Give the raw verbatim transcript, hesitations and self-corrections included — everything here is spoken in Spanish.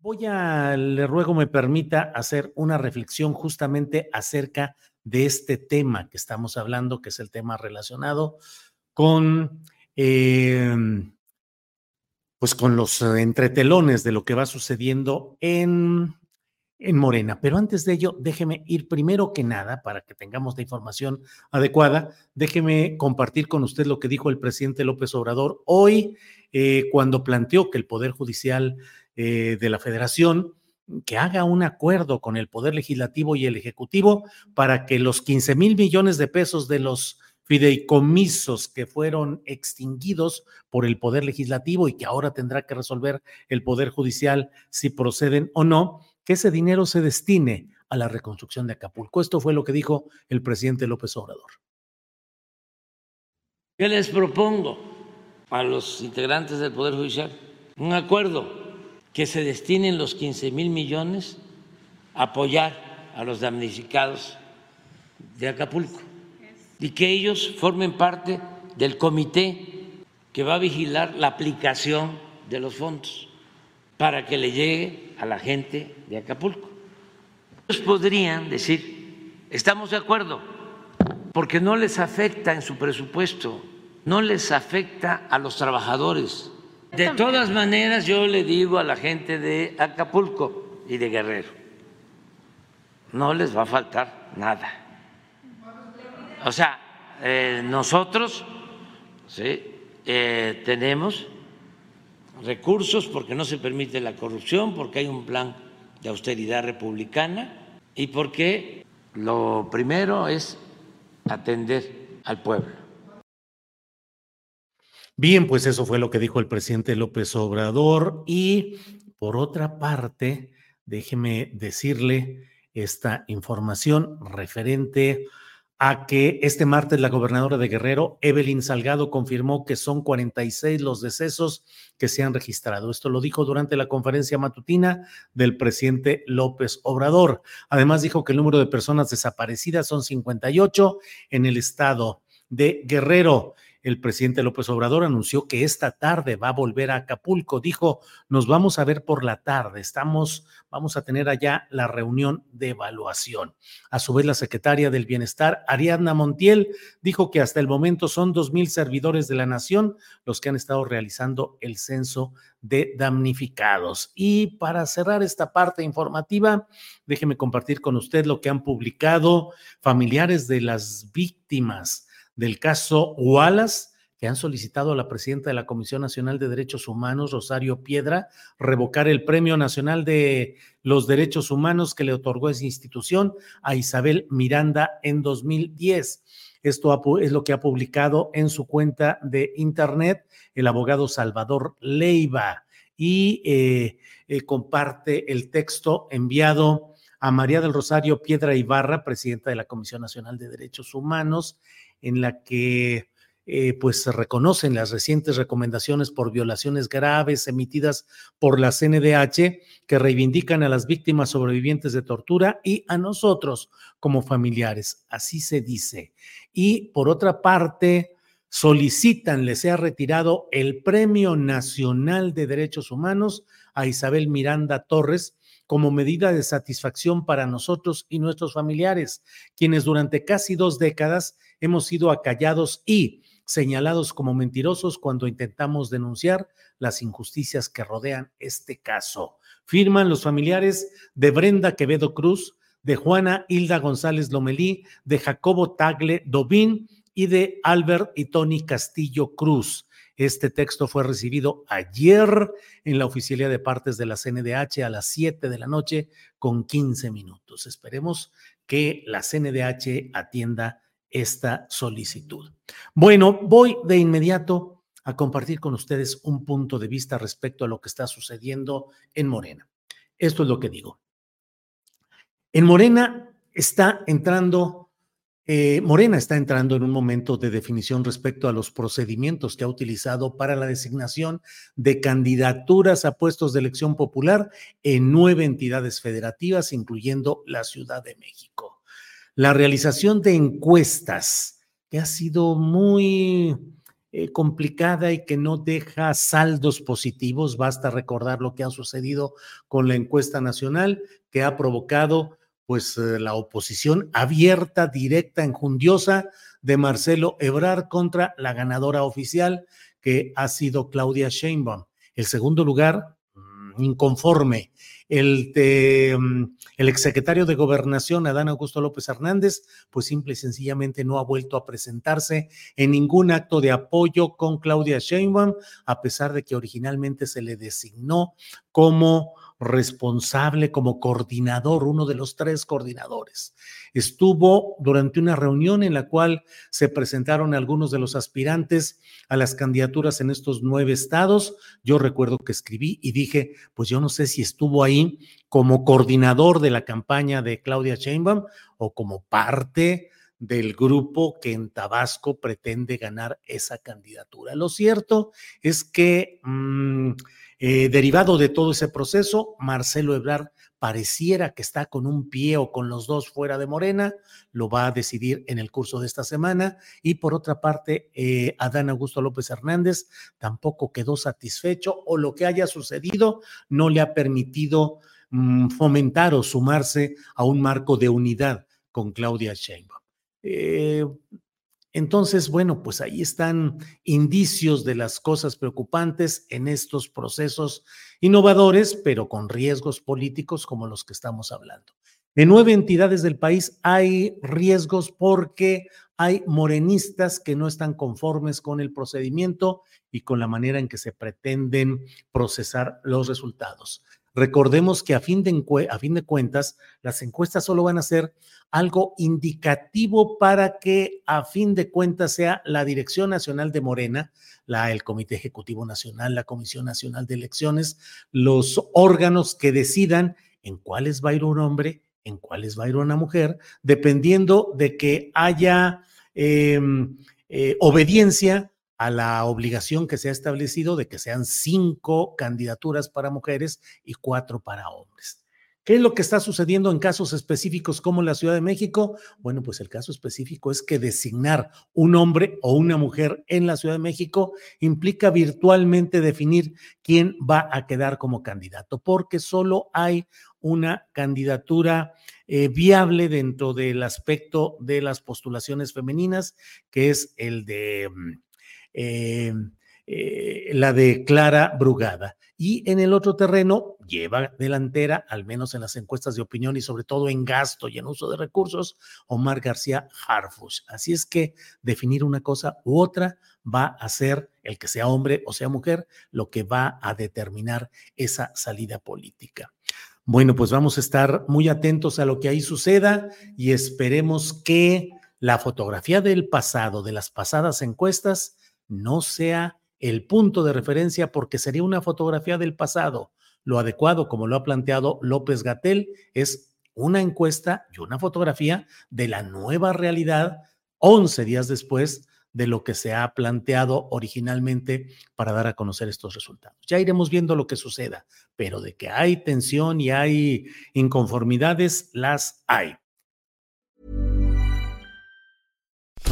Voy a, le ruego me permita hacer una reflexión justamente acerca de este tema que estamos hablando, que es el tema relacionado con, eh, pues con los entretelones de lo que va sucediendo en, en Morena. Pero antes de ello, déjeme ir primero que nada, para que tengamos la información adecuada, déjeme compartir con usted lo que dijo el presidente López Obrador hoy, eh, cuando planteó que el Poder Judicial de la Federación, que haga un acuerdo con el Poder Legislativo y el Ejecutivo para que los quince mil millones de pesos de los fideicomisos que fueron extinguidos por el Poder Legislativo y que ahora tendrá que resolver el Poder Judicial si proceden o no, que ese dinero se destine a la reconstrucción de Acapulco. Esto fue lo que dijo el presidente López Obrador. ¿Qué les propongo a los integrantes del Poder Judicial? Un acuerdo. Que se destinen los quince mil millones a apoyar a los damnificados de Acapulco y que ellos formen parte del comité que va a vigilar la aplicación de los fondos para que le llegue a la gente de Acapulco. Ellos podrían decir, estamos de acuerdo, porque no les afecta en su presupuesto, no les afecta a los trabajadores. De todas maneras, yo le digo a la gente de Acapulco y de Guerrero, no les va a faltar nada. O sea, eh, nosotros sí, eh, tenemos recursos porque no se permite la corrupción, porque hay un plan de austeridad republicana y porque lo primero es atender al pueblo. Bien, pues eso fue lo que dijo el presidente López Obrador y por otra parte, déjeme decirle esta información referente a que este martes la gobernadora de Guerrero, Evelyn Salgado, confirmó que son cuarenta y seis los decesos que se han registrado. Esto lo dijo durante la conferencia matutina del presidente López Obrador. Además dijo que el número de personas desaparecidas son cincuenta y ocho en el estado de Guerrero. El presidente López Obrador anunció que esta tarde va a volver a Acapulco. Dijo, nos vamos a ver por la tarde. Estamos, vamos a tener allá la reunión de evaluación. A su vez, la secretaria del Bienestar, Ariadna Montiel, dijo que hasta el momento son dos mil servidores de la nación los que han estado realizando el censo de damnificados. Y para cerrar esta parte informativa, déjeme compartir con usted lo que han publicado familiares de las víctimas del caso Wallace, que han solicitado a la presidenta de la Comisión Nacional de Derechos Humanos, Rosario Piedra, revocar el Premio Nacional de los Derechos Humanos que le otorgó esa institución a Isabel Miranda en dos mil diez. Esto es lo que ha publicado en su cuenta de internet el abogado Salvador Leiva y eh, eh, comparte el texto enviado a María del Rosario Piedra Ibarra, presidenta de la Comisión Nacional de Derechos Humanos, en la que eh, pues se reconocen las recientes recomendaciones por violaciones graves emitidas por la C N D H que reivindican a las víctimas sobrevivientes de tortura y a nosotros como familiares, así se dice. Y por otra parte, solicitan, les sea retirado el Premio Nacional de Derechos Humanos a Isabel Miranda Torres como medida de satisfacción para nosotros y nuestros familiares, quienes durante casi dos décadas hemos sido acallados y señalados como mentirosos cuando intentamos denunciar las injusticias que rodean este caso. Firman los familiares de Brenda Quevedo Cruz, de Juana Hilda González Lomelí, de Jacobo Tagle Dobín y de Albert y Tony Castillo Cruz. Este texto fue recibido ayer en la Oficialía de Partes de la C N D H a las siete de la noche con quince minutos. Esperemos que la C N D H atienda esta solicitud. Bueno, voy de inmediato a compartir con ustedes un punto de vista respecto a lo que está sucediendo en Morena. Esto es lo que digo. En Morena está entrando, eh, Morena está entrando en un momento de definición respecto a los procedimientos que ha utilizado para la designación de candidaturas a puestos de elección popular en nueve entidades federativas, incluyendo la Ciudad de México. La realización de encuestas, que ha sido muy eh, complicada y que no deja saldos positivos, basta recordar lo que ha sucedido con la encuesta nacional, que ha provocado pues eh, la oposición abierta, directa, enjundiosa de Marcelo Ebrard contra la ganadora oficial, que ha sido Claudia Sheinbaum. El segundo lugar, inconforme. El, de, el exsecretario de Gobernación, Adán Augusto López Hernández, pues simple y sencillamente no ha vuelto a presentarse en ningún acto de apoyo con Claudia Sheinbaum, a pesar de que originalmente se le designó como responsable, como coordinador, uno de los tres coordinadores. Estuvo durante una reunión en la cual se presentaron algunos de los aspirantes a las candidaturas en estos nueve estados. Yo recuerdo que escribí y dije, pues yo no sé si estuvo ahí como coordinador de la campaña de Claudia Sheinbaum o como parte del grupo que en Tabasco pretende ganar esa candidatura. Lo cierto es que mmm, eh, derivado de todo ese proceso, Marcelo Ebrard pareciera que está con un pie o con los dos fuera de Morena, lo va a decidir en el curso de esta semana. Y por otra parte, eh, Adán Augusto López Hernández tampoco quedó satisfecho, o lo que haya sucedido no le ha permitido mmm, fomentar o sumarse a un marco de unidad con Claudia Sheinbaum. Eh, entonces, bueno, pues ahí están indicios de las cosas preocupantes en estos procesos innovadores, pero con riesgos políticos como los que estamos hablando. De nueve entidades del país hay riesgos porque hay morenistas que no están conformes con el procedimiento y con la manera en que se pretenden procesar los resultados. Recordemos que a fin, de a fin de cuentas, las encuestas solo van a ser algo indicativo para que a fin de cuentas sea la Dirección Nacional de Morena, la, el Comité Ejecutivo Nacional, la Comisión Nacional de Elecciones, los órganos que decidan en cuáles va a ir un hombre, en cuáles va a ir una mujer, dependiendo de que haya eh, eh, obediencia a la obligación que se ha establecido de que sean cinco candidaturas para mujeres y cuatro para hombres. ¿Qué es lo que está sucediendo en casos específicos como la Ciudad de México? Bueno, pues el caso específico es que designar un hombre o una mujer en la Ciudad de México implica virtualmente definir quién va a quedar como candidato, porque solo hay una candidatura eh, viable dentro del aspecto de las postulaciones femeninas, que es el de... Eh, eh, la de Clara Brugada. Y en el otro terreno lleva delantera, al menos en las encuestas de opinión y sobre todo en gasto y en uso de recursos, Omar García Harfus. Así es que definir una cosa u otra va a ser, el que sea hombre o sea mujer, lo que va a determinar esa salida política. Bueno, pues vamos a estar muy atentos a lo que ahí suceda y esperemos que la fotografía del pasado, de las pasadas encuestas, no sea el punto de referencia, porque sería una fotografía del pasado. Lo adecuado, como lo ha planteado López-Gatell, es una encuesta y una fotografía de la nueva realidad once días después de lo que se ha planteado originalmente para dar a conocer estos resultados. Ya iremos viendo lo que suceda, pero de que hay tensión y hay inconformidades, las hay.